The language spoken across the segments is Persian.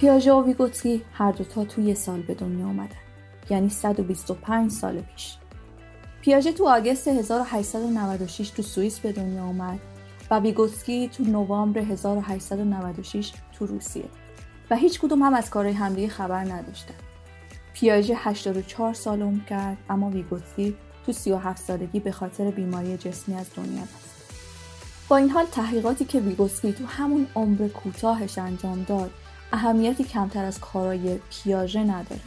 پیاژه و ویگوتسکی هر دوتا توی یه سال به دنیا آمدن، یعنی 125 سال پیش. پیاژه تو آگست 1896 تو سوئیس به دنیا آمد و ویگوتسکی تو نوامبر 1896 تو روسیه و هیچ کدوم هم از کارهای همدیگه خبر نداشتن. پیاژه 84 سال عمر کرد، اما ویگوتسکی تو 37 سالگی به خاطر بیماری جسمی از دنیا رفت. با این حال تحقیقاتی که ویگوتسکی تو همون عمر کوتاهش انجام داد اهمیتی کمتر از کارای پیاژه نداره.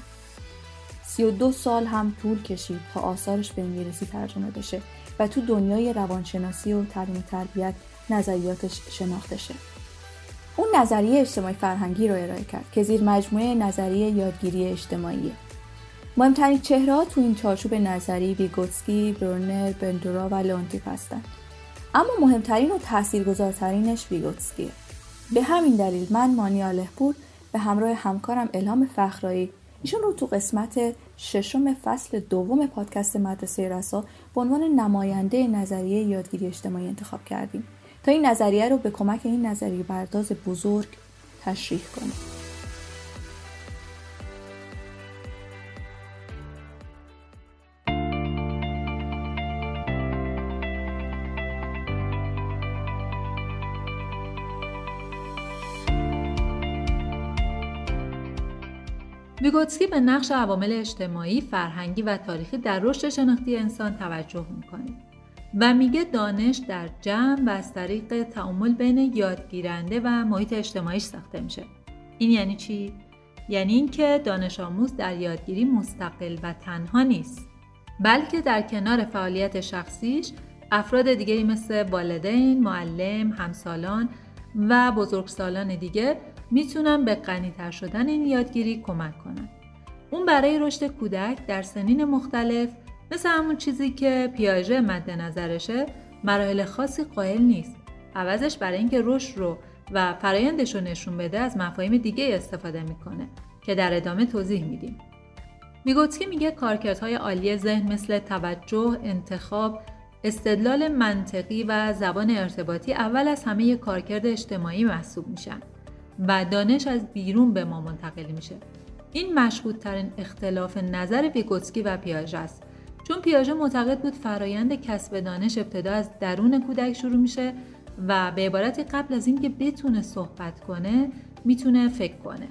32 سال هم طول کشید تا آثارش به انگلیسی ترجمه بشه و تو دنیای روانشناسی و تعلیم و تربیت نظریاتش شناخته شه. اون نظریه اجتماعی فرهنگی رو ارائه کرد که زیر مجموعه نظریه یادگیری اجتماعیه. مهمترین چهره‌ها تو این چارچوب نظری ویگوتسکی، برونر، بندورا و لئونتیف هستند. اما مهمترین و تاثیرگذارترینش ویگوتسکیه. به همین دلیل من مانی آله به همراه همکارم الهام فخرایی ایشون رو تو قسمت ششم فصل دوم پادکست مدرسه رسا به عنوان نماینده نظریه یادگیری اجتماعی انتخاب کردیم تا این نظریه رو به کمک این نظریه پرداز بزرگ تشریح کنیم. ویگوتسکی به نقش عوامل اجتماعی، فرهنگی و تاریخی در رشد شناختی انسان توجه می‌کنه و میگه دانش در جمع و از طریق تعامل بین یادگیرنده و محیط اجتماعیش ساخته میشه. این یعنی چی؟ یعنی اینکه دانش آموز در یادگیری مستقل و تنها نیست، بلکه در کنار فعالیت شخصیش افراد دیگه‌ای مثل والدین، معلم، همسالان و بزرگسالان دیگه میتونن به غنی‌تر شدن این یادگیری کمک کنن. اون برای رشد کودک در سنین مختلف مثل همون چیزی که پیاژه مد نظرشه مراحل خاصی قائل نیست. عوضش برای اینکه رشد رو و فرایندش رو نشون بده از مفاهیم دیگه استفاده میکنه که در ادامه توضیح میدیم. ویگوتسکی میگه کارکردهای عالی ذهن مثل توجه، انتخاب، استدلال منطقی و زبان ارتباطی اول از همه کارکرد اجتماعی محسوب میشن و دانش از بیرون به ما منتقل میشه. این مشهودترین اختلاف نظر ویگوتسکی و پیاژه است، چون پیاژه معتقد بود فرایند کسب دانش ابتدا از درون کودک شروع میشه و به عبارت قبل از اینکه بتونه صحبت کنه میتونه فکر کنه.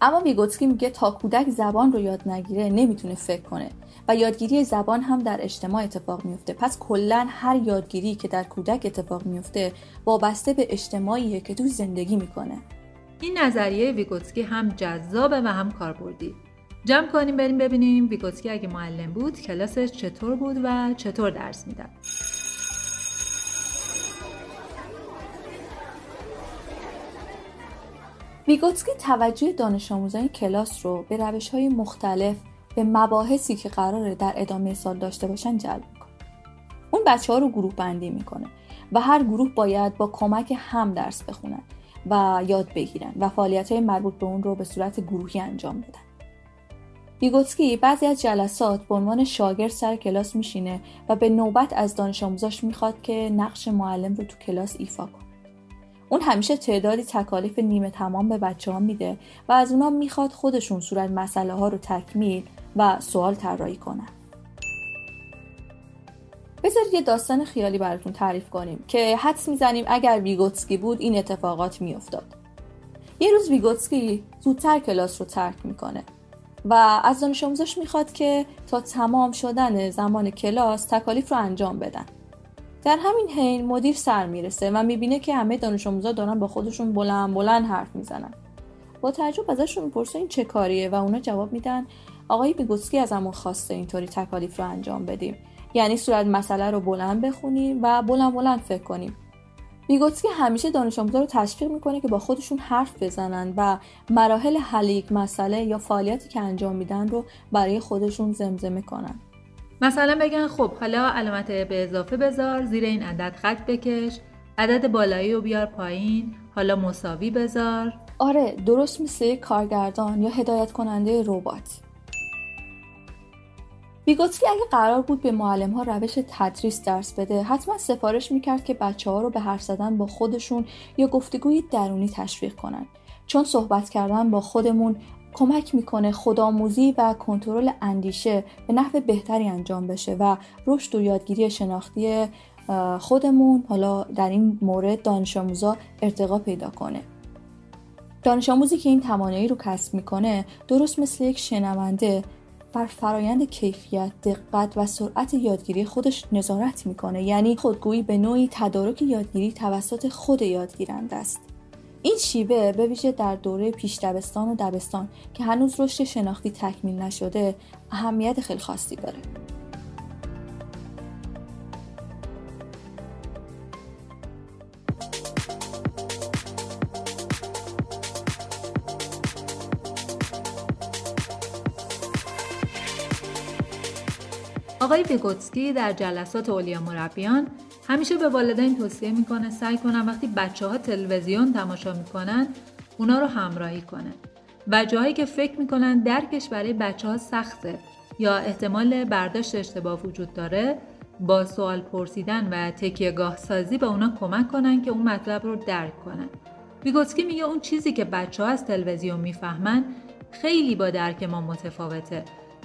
اما ویگوتسکی میگه تا کودک زبان رو یاد نگیره نمیتونه فکر کنه و یادگیری زبان هم در اجتماع اتفاق میفته. پس کلا هر یادگیری که در کودک اتفاق میفته وابسته به اجتماعیه که تو زندگی میکنه. این نظریه ویگوتسکی هم جذابه و هم کاربردی. جمع کنیم بریم ببینیم ویگوتسکی اگه معلم بود کلاسش چطور بود و چطور درس میداد. ویگوتسکی توجه دانش آموزان کلاس رو به روش‌های مختلف به مباحثی که قراره در ادامه سال داشته باشن جلب میکنه. اون بچه‌ها رو گروه بندی میکنه و هر گروه باید با کمک هم درس بخونن و یاد بگیرن و فعالیت‌های مربوط به اون رو به صورت گروهی انجام بدن. ویگوتسکی بعضی از جلسات به عنوان شاگرد سر کلاس میشینه و به نوبت از دانش آموزاش میخواد که نقش معلم رو تو کلاس ایفا کنه. اون همیشه تعدادی تکالیف نیمه تمام به بچه‌ها میده و از اونا میخواد خودشون صورت مسئله ها رو تکمیل و سوال طراحی کنن. بذارید یه داستان خیالی براتون تعریف کنیم که حدس میزنیم اگر ویگوتسکی بود این اتفاقات میافتاد. یه روز ویگوتسکی زودتر کلاس رو ترک میکنه و از دانش آموزش میخواد که تا تمام شدن زمان کلاس تکالیف رو انجام بدن. در همین حین مدیر سر میرسه و میبینه که همه دانش آموزا دارن با خودشون بلند بلند حرف میزنن. با تعجب ازشون میپرسه این چه کاریه و اونا جواب میدن آقای ویگوتسکی ازمون خواسته اینطوری تکالیف رو انجام بدیم. یعنی صورت مسئله رو بلند بخونیم و بلند بلند فکر کنیم. ویگوتسکی همیشه دانش آموزا رو تشویق میکنه که با خودشون حرف بزنن و مراحل حل یک مسئله یا فعالیتی که انجام میدن رو برای خودشون زمزمه کنن. مثلا بگن خب حالا علامت به اضافه بذار، زیر این عدد خط بکش، عدد بالایی رو بیار پایین، حالا مساوی بذار. آره، درست مثل کارگردان یا هدایت کننده ربات. ویگوتسکی اگه قرار بود به معلم‌ها روش تدریس درس بده حتما سفارش میکرد که بچه‌ها رو به حرف زدن با خودشون یا گفتگوی درونی تشویق کنن چون صحبت کردن با خودمون کمک میکنه خودآموزی و کنترل اندیشه به نحو بهتری انجام بشه و رشد و یادگیری شناختی خودمون، حالا در این مورد دانش آموزا، ارتقا پیدا کنه. دانش آموزی که این توانایی رو کسب میکنه درست مثل یک شنونده بر فرایند کیفیت، دقت و سرعت یادگیری خودش نظارت میکنه، یعنی خودگویی به نوعی تدارک یادگیری توسط خود یادگیرنده است. این شیوه به ویژه در دوره پیش دبستان و دبستان که هنوز رشد شناختی تکمیل نشده اهمیت خیلی خاصی داره. آقای ویگوتسکی در جلسات اولیا مربیان همیشه به والدین توصیه میکنه سعی کنن وقتی بچه‌ها تلویزیون تماشا میکنن اونا رو همراهی کنن و جاهایی که فکر میکنن درکش برای بچه‌ها سخته یا احتمال برداشت اشتباه وجود داره با سوال پرسیدن و تکیه‌گاه سازی به اونا کمک کنن که اون مطلب رو درک کنن. ویگوتسکی میگه اون چیزی که بچه‌ها از تلویزیون میفهمن خیلی با درک ما متفاوته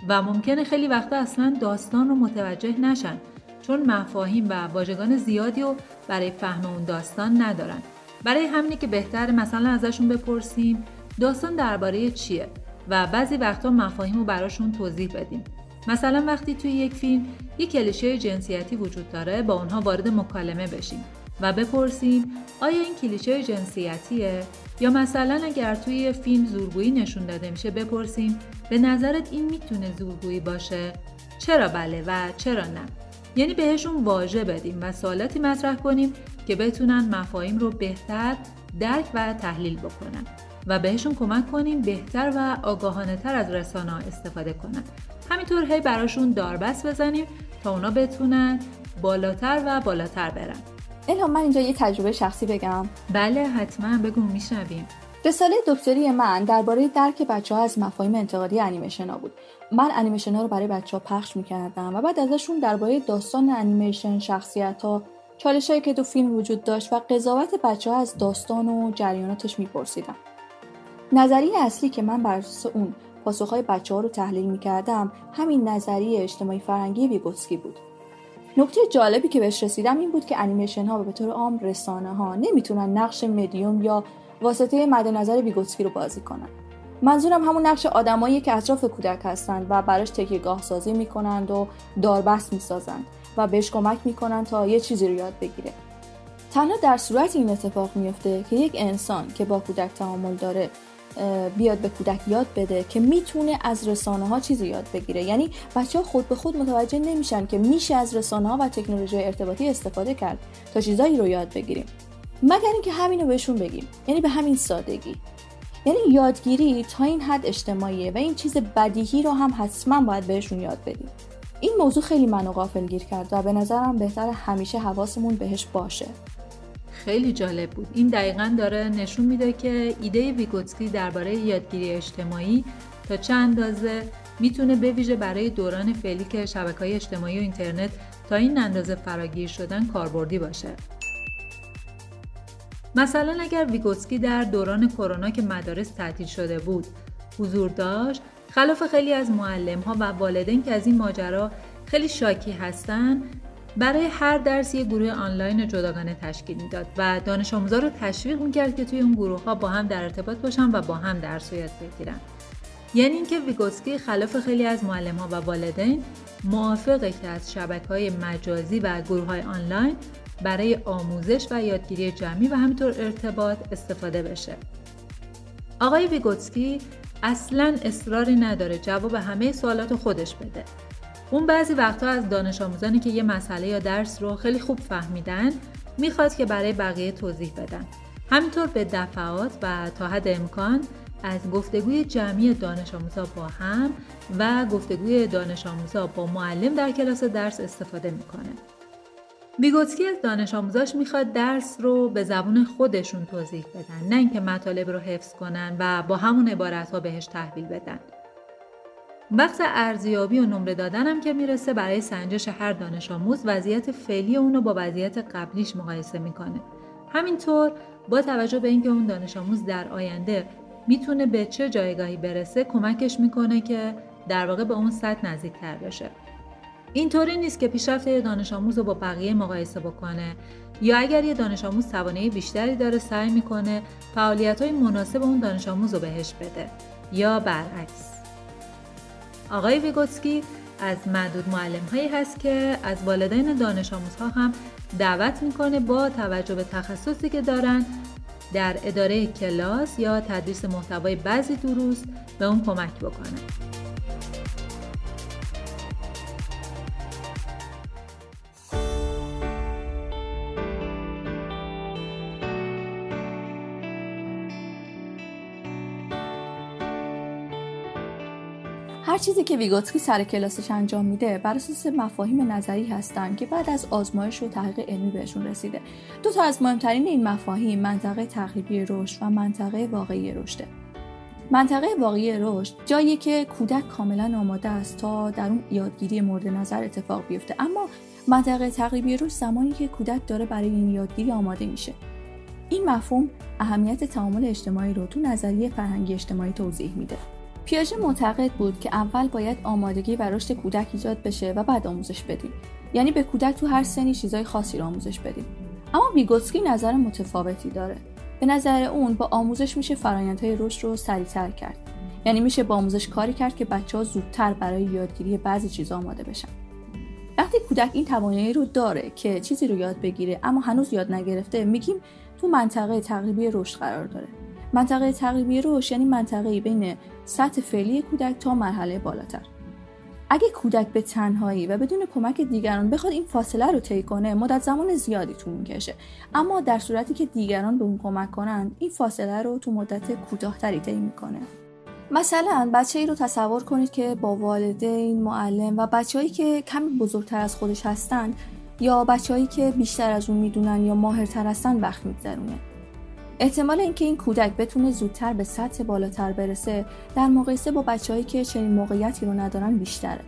و ممکنه خیلی وقتا اصلا داستان رو متوجه نشن چون مفاهیم و واژگان زیادی رو برای فهم اون داستان ندارن. برای همینه که بهتره مثلا ازشون بپرسیم داستان درباره چیه و بعضی وقتا مفاهیم رو براشون توضیح بدیم. مثلا وقتی توی یک فیلم یک کلیشه جنسیتی وجود داره با اونها وارد مکالمه بشیم و بپرسیم آیا این کلیشه جنسیتیه؟ یا مثلا اگر توی فیلم زورگویی نشون داده میشه بپرسیم به نظرت این میتونه زورگویی باشه؟ چرا بله و چرا نه؟ یعنی بهشون واژه بدیم و سوالاتی مطرح کنیم که بتونن مفاهیم رو بهتر درک و تحلیل بکنن و بهشون کمک کنیم بهتر و آگاهانه‌تر از رسانه‌ها استفاده کنن. همینطور هی براشون داربست بزنیم تا اونا بتونن بالاتر و بالاتر برن. الهام، من اینجا یه تجربه شخصی بگم؟ بله حتما بگو، میشنویم. رساله دکتری من درباره درک بچه‌ها از مفاهیم انتقادی انیمیشن‌ها بود. من انیمیشن‌ها رو برای بچه‌ها پخش می‌کردم و بعد ازشون درباره داستان انیمیشن، شخصیت‌ها، چالش‌هایی که تو فیلم وجود داشت و قضاوت بچه‌ها از داستان و جریاناتش می‌پرسیدم. نظریه اصلی که من بر اساس اون پاسخ‌های بچه‌ها رو تحلیل می‌کردم، همین نظریه اجتماعی فرهنگی ویگوتسکی بود. نکته جالبی که بهش رسیدم این بود که انیمیشن ها به طور عام رسانه ها نمیتونن نقش مدیوم یا واسطه مد نظر ویگوتسکی رو بازی کنن. منظورم همون نقش آدمایی که اطراف کودک هستند و براش تکیه‌گاه سازی میکنند و داربست میسازند و بهش کمک میکنند تا یه چیزی رو یاد بگیره. تنها در صورت این اتفاق میفته که یک انسان که با کودک تعامل داره بیاد به کودک یاد بده که میتونه از رسانه ها چیزی یاد بگیره. یعنی بچه‌ها خود به خود متوجه نمیشن که میشه از رسانه ها و تکنولوژی ارتباطی استفاده کرد تا چیزایی رو یاد بگیریم، مگر اینکه همین رو بهشون بگیم. یعنی به همین سادگی. یعنی یادگیری تا این حد اجتماعیه و این چیز بدیهی رو هم حتما باید بهشون یاد بدیم. این موضوع خیلی منو غافلگیر کرد و به نظرم بهتره همیشه حواسمون بهش باشه. خیلی جالب بود. این دقیقاً داره نشون میده که ایده ویگوتسکی درباره یادگیری اجتماعی تا چند اندازه میتونه به ویژه برای دوران فعلی که شبکه‌های اجتماعی و اینترنت تا این اندازه فراگیر شدن کاربردی باشه. مثلا اگر ویگوتسکی در دوران کرونا که مدارس تعطیل شده بود حضور داشت، خلاف خیلی از معلم‌ها و والدین که از این ماجرا خیلی شاکی هستن، برای هر درس یک گروه آنلاین جداگانه تشکیل میداد و دانش آموزا رو تشویق میکرد که توی اون گروه ها با هم در ارتباط باشن و با هم درس یاد بگیرن. یعنی اینکه ویگوتسکی خلاف خیلی از معلم ها و والدین موافقه که از شبکه‌های مجازی و گروه‌های آنلاین برای آموزش و یادگیری جمعی و همینطور ارتباط استفاده بشه. آقای ویگوتسکی اصلاً اصراری نداره جواب همه سوالات خودش بده. اون بعضی وقتا از دانش آموزانی که یه مسئله یا درس رو خیلی خوب فهمیدن میخواد که برای بقیه توضیح بدن. همینطور به دفعات و تا حد امکان از گفتگوی جمعی دانش آموزا با هم و گفتگوی دانش آموزا با معلم در کلاس درس استفاده میکنه. ویگوتسکی از دانش آموزاش میخواد درس رو به زبون خودشون توضیح بدن، نه اینکه مطالب رو حفظ کنن و با همون عبارت‌ها بهش تحویل بدن. وقت ارزیابی و نمره دادن هم که میرسه، برای سنجش هر دانش آموز وضعیت فعلی اون رو با وضعیت قبلیش مقایسه میکنه. همینطور با توجه به اینکه اون دانش آموز در آینده میتونه به چه جایگاهی برسه کمکش میکنه که در واقع به اون سطح نزدیکتر بشه. اینطوری نیست که پیشرفت یه دانش آموز رو با بقیه مقایسه بکنه، یا اگر یه دانش آموز توانایی بیشتری داره سعی میکنه فعالیت‌های مناسب اون دانش آموز رو بهش بده یا برعکس. آقای ویگوتسکی از معدود معلم‌هایی هست که از والدین دانش آموزها هم دعوت میکنه با توجه به تخصصی که دارن در اداره کلاس یا تدریس محتوای بعضی دروس به اون کمک بکنه. هر چیزی که ویگوتسکی سر کلاسش انجام میده بر اساس مفاهیم نظری هستن که بعد از آزمایش و تحقیق علمی بهشون رسیده. دو تا از مهمترین این مفاهیم منطقه تقریبی رشد و منطقه واقعی رشد. منطقه واقعی رشد جایی که کودک کاملا آماده است تا در اون یادگیری مورد نظر اتفاق بیفته، اما منطقه تقریبی رشد زمانی که کودک داره برای این یادگیری آماده میشه. این مفهوم اهمیت تعامل اجتماعی رو تو نظریه فرهنگی اجتماعی توضیح میده. پیاژه معتقد بود که اول باید آمادگی و رشد کودک ایجاد بشه و بعد آموزش بدیم، یعنی به کودک تو هر سنی چیزای خاصی رو آموزش بدیم. اما ویگوتسکی نظر متفاوتی داره. به نظر اون با آموزش میشه فرآیندهای رشد رو سریع‌تر کرد، یعنی میشه با آموزش کاری کرد که بچه‌ها زودتر برای یادگیری بعضی چیزا آماده بشن. وقتی کودک این توانایی رو داره که چیزی رو یاد بگیره اما هنوز یاد نگرفته، میگیم تو منطقه تقریبی رشد قرار داره. منطقه تقریبی رشد یعنی منطقه‌ای بین سطح فعلی کودک تا مرحله بالاتر. اگه کودک به تنهایی و بدون کمک دیگران بخواد این فاصله رو طی کنه، مدت زمان زیادی طول می‌کشه. اما در صورتی که دیگران به اون کمک کنن، این فاصله رو تو مدت کوتاه‌تری طی می‌کنه. مثلا بچه‌ای رو تصور کنید که با والدین، معلم و بچه‌ای که کمی بزرگتر از خودش هستن یا بچه‌ای که بیشتر از اون می‌دونن یا ماهرتر هستن وقت می‌گذرونه. احتمال اینکه این کودک بتونه زودتر به سطح بالاتر برسه در مقایسه با بچه‌هایی که چنین موقعیتی رو ندارن بیشتره.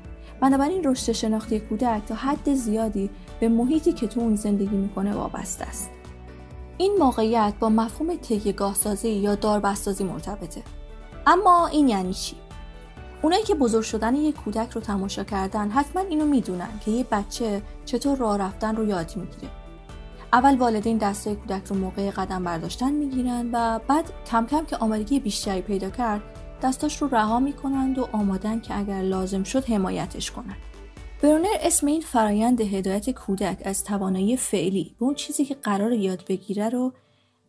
بنابراین رشد شناختی کودک تا حد زیادی به محیطی که تو اون زندگی میکنه وابسته است. این موقعیت با مفهوم تکیه‌گاه‌سازی یا داربست‌سازی مرتبطه. اما این یعنی چی؟ اونایی که بزرگ شدن یک کودک رو تماشا کردن حتما اینو میدونن که یه بچه چطور راه رفتن رو یاد میگیره. اول والدین دستای کودک رو موقع قدم برداشتن میگیرن و بعد کم کم که آمادگی بیشتری پیدا کرد دستاش رو رها میکنند و آمادن که اگر لازم شد حمایتش کنن. برونر اسم این فرایند هدایت کودک از توانایی فعلی به اون چیزی که قرار یاد بگیره رو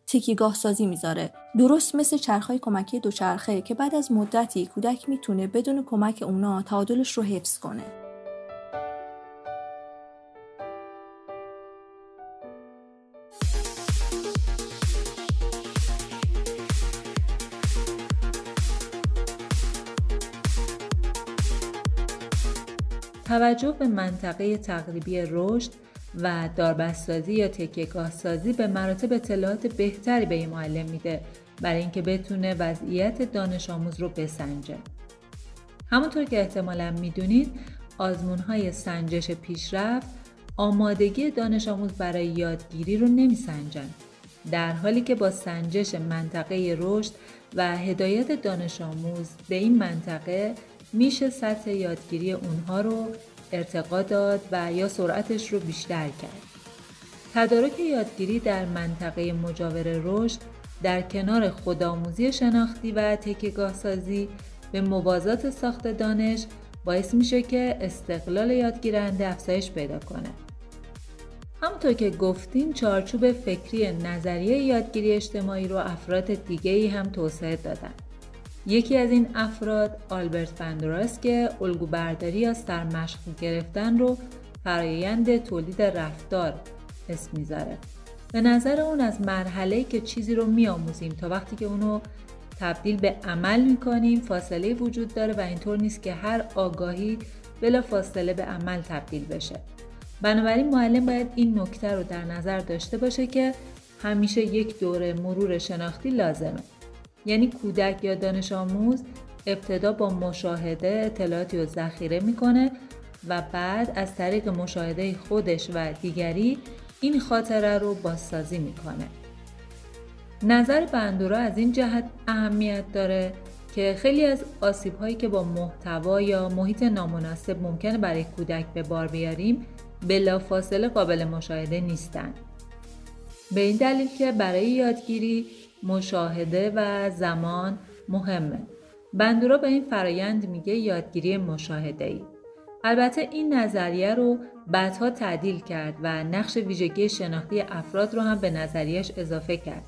تکیه‌گاه سازی میذاره. درست مثل چرخهای کمکی دوچرخه که بعد از مدتی کودک میتونه بدون کمک اونا تعادلش رو حفظ کنه. توجه به منطقه تقریبی رشد و داربست‌سازی یا تکیه‌گاه‌سازی به مراتب اطلاعات بهتری به معلم میده برای اینکه بتونه وضعیت دانش آموز رو بسنجه. همونطور که احتمالاً میدونید، آزمون‌های سنجش پیشرفت آمادگی دانش آموز برای یادگیری رو نمیسنجن، در حالی که با سنجش منطقه رشد و هدایت دانش آموز به این منطقه میشه سطح یادگیری اونها رو ارتقا داد و یا سرعتش رو بیشتر کرد. تدارک یادگیری در منطقه مجاور رشد در کنار خودآموزی شناختی و تکیه‌گاه‌سازی به موازات ساخت دانش باعث میشه که استقلال یادگیرنده افزایش پیدا کنه. همونطور که گفتیم چارچوب فکری نظریه یادگیری اجتماعی رو افراد دیگه‌ای هم توسعه دادن. یکی از این افراد آلبرت بندورا است که الگو برداری یا سرمشق گرفتن رو فرایند تولید رفتار اسم میذاره. به نظر اون از مرحله‌ای که چیزی رو میآموزیم تا وقتی که اونو تبدیل به عمل میکنیم فاصله وجود داره و اینطور نیست که هر آگاهی بلا فاصله به عمل تبدیل بشه. بنابراین معلم باید این نکته رو در نظر داشته باشه که همیشه یک دوره مرور شناختی لازمه. یعنی کودک یا دانش آموز ابتدا با مشاهده اطلاعاتی رو ذخیره میکنه و بعد از طریق مشاهده خودش و دیگری این خاطره رو بازسازی میکنه. نظر بندورا از این جهت اهمیت داره که خیلی از آسیب‌هایی که با محتوا یا محیط نامناسب ممکنه برای کودک به بار بیاریم بلافاصله قابل مشاهده نیستند. به این دلیل که برای یادگیری مشاهده و زمان مهمه. بندورا به این فرایند میگه یادگیری مشاهده‌ای. البته این نظریه رو بعدها تعدیل کرد و نقش ویژگی شناختی افراد رو هم به نظریهش اضافه کرد.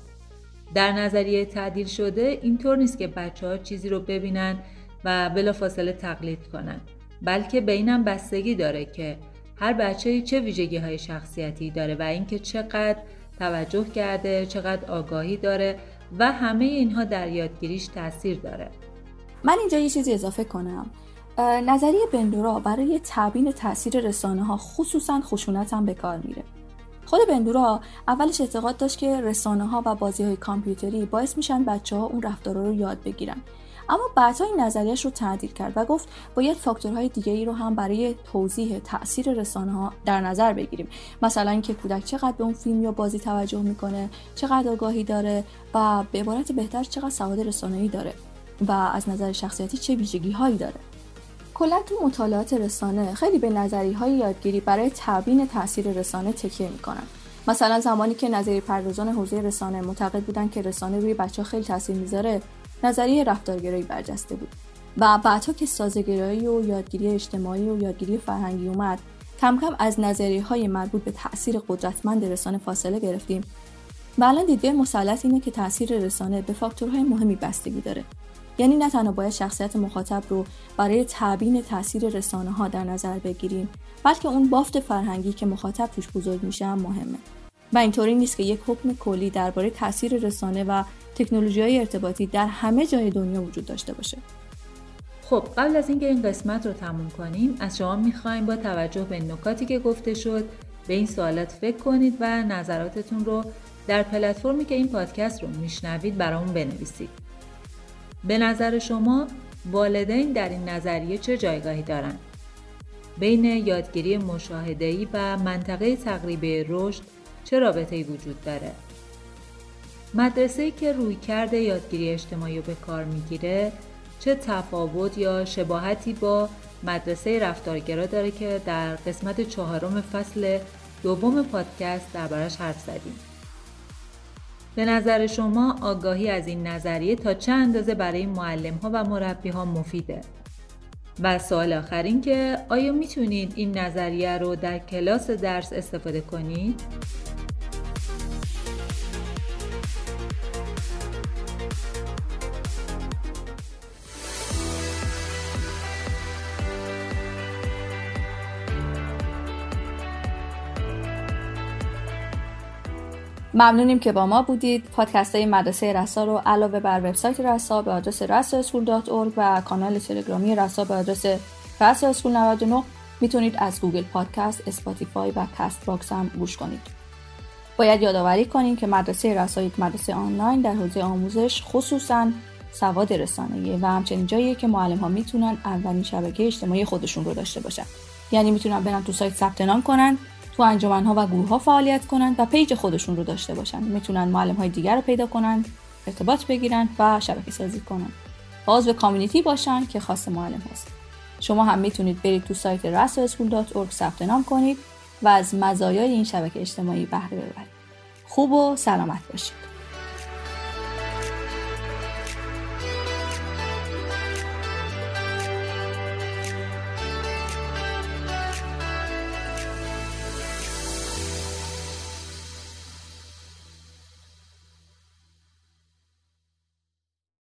در نظریه تعدیل شده اینطور نیست که بچه‌ها چیزی رو ببینن و بلافاصله تقلید کنن، بلکه به اینم بستگی داره که هر بچه‌ای چه ویژگی‌های شخصیتی داره و اینکه چقدر توجه کرده، چقدر آگاهی داره و همه اینها در یادگیریش تأثیر داره. من اینجا یه چیزی اضافه کنم. نظریه بندورا برای تبیین تأثیر رسانه‌ها خصوصاً خشونت هم به کار میره. خود بندورا اولش اعتقاد داشت که رسانه‌ها و بازی‌های کامپیوتری باعث میشن بچه‌ها اون رفتارا رو یاد بگیرن. اما بعدها این نظریه‌اش رو تعدیل کرد و گفت باید فاکتورهای دیگه‌ای رو هم برای توضیح تأثیر رسانه‌ها در نظر بگیریم. مثلا اینکه کودک چقدر به اون فیلم یا بازی توجه میکنه، چقدر آگاهی داره و به عبارت بهتر چقدر سواد رسانه‌ای داره و از نظر شخصیتی چه ویژگی‌هایی داره. کلا تو مطالعات رسانه خیلی به نظریه‌های یادگیری برای تبیین تأثیر رسانه تکیه می‌کنن. مثلا زمانی که نظریه پردازان حوزه رسانه معتقد بودن که رسانه روی بچه‌ها خیلی تأثیر می‌ذاره، نظریه رفتارگرایی برجسته بود. و بعدها که سازه‌گرایی و یادگیری اجتماعی و یادگیری فرهنگی اومد، کم کم از نظریه‌های مربوط به تأثیر قدرتمند رسانه فاصله گرفتیم. و الان دیدگاه مثلث اینه که تأثیر رسانه به فاکتورهای مهمی بستگی داره. یعنی نه تنها باید شخصیت مخاطب رو برای تبیین تأثیر رسانه‌ها در نظر بگیریم، بلکه اون بافت فرهنگی که مخاطب توش بزرگ میشه هم مهمه. و اینطوری نیست که یک حکم کلی درباره تأثیر رسانه و تکنولوژی‌های ارتباطی در همه جای دنیا وجود داشته باشه. خب قبل از اینکه این قسمت رو تموم کنیم، از شما می‌خوایم با توجه به نکاتی که گفته شد، به این سوالات فکر کنید و نظراتتون رو در پلتفرمی که این پادکست رو میشنوید برامون بنویسید. به نظر شما والدین در این نظریه چه جایگاهی دارند؟ بین یادگیری مشاهده‌ای و منطقه تقریبی رشد چه رابطه‌ای وجود داره؟ مدرسه‌ای که رویکرد یادگیری اجتماعی رو به کار می‌گیره چه تفاوت یا شباهتی با مدرسه رفتارگرا داره که در قسمت 4 فصل 2 پادکست دربارش حرف زدیم؟ به نظر شما آگاهی از این نظریه تا چه اندازه برای معلم‌ها و مربی‌ها مفیده؟ و سوال آخر این که آیا میتونید این نظریه رو در کلاس درس استفاده کنید؟ ممنونیم که با ما بودید. پادکست‌های مدرسه رسا رو علاوه بر وبسایت رسا به آدرس rasaskool.org و کانال تلگرامی رسا به آدرس rasaskool99 میتونید از گوگل پادکست، اسپاتیفای و کست باکس هم گوش کنید. باید یادآوری کنیم که مدرسه رسا یک مدرسه آنلاین در حوزه آموزش خصوصاً سواد رسانه‌ای و همچنین جاییه که معلم‌ها میتونن اولین شبکه اجتماعی خودشون رو داشته باشن. یعنی میتونن برن تو سایت ثبت نام کنن، تو انجمن‌ها و گروه‌ها فعالیت کنند و پیج خودشون رو داشته باشن. میتونن معلم‌های دیگر رو پیدا کنن، ارتباط بگیرن و شبکه سازی کنن. عضو کامیونیتی باشن که خاص معلم هست. شما هم میتونید برید تو سایت rasaskool.org ثبت نام کنید و از مزایای این شبکه اجتماعی بهره ببرید. خوب و سلامت باشید.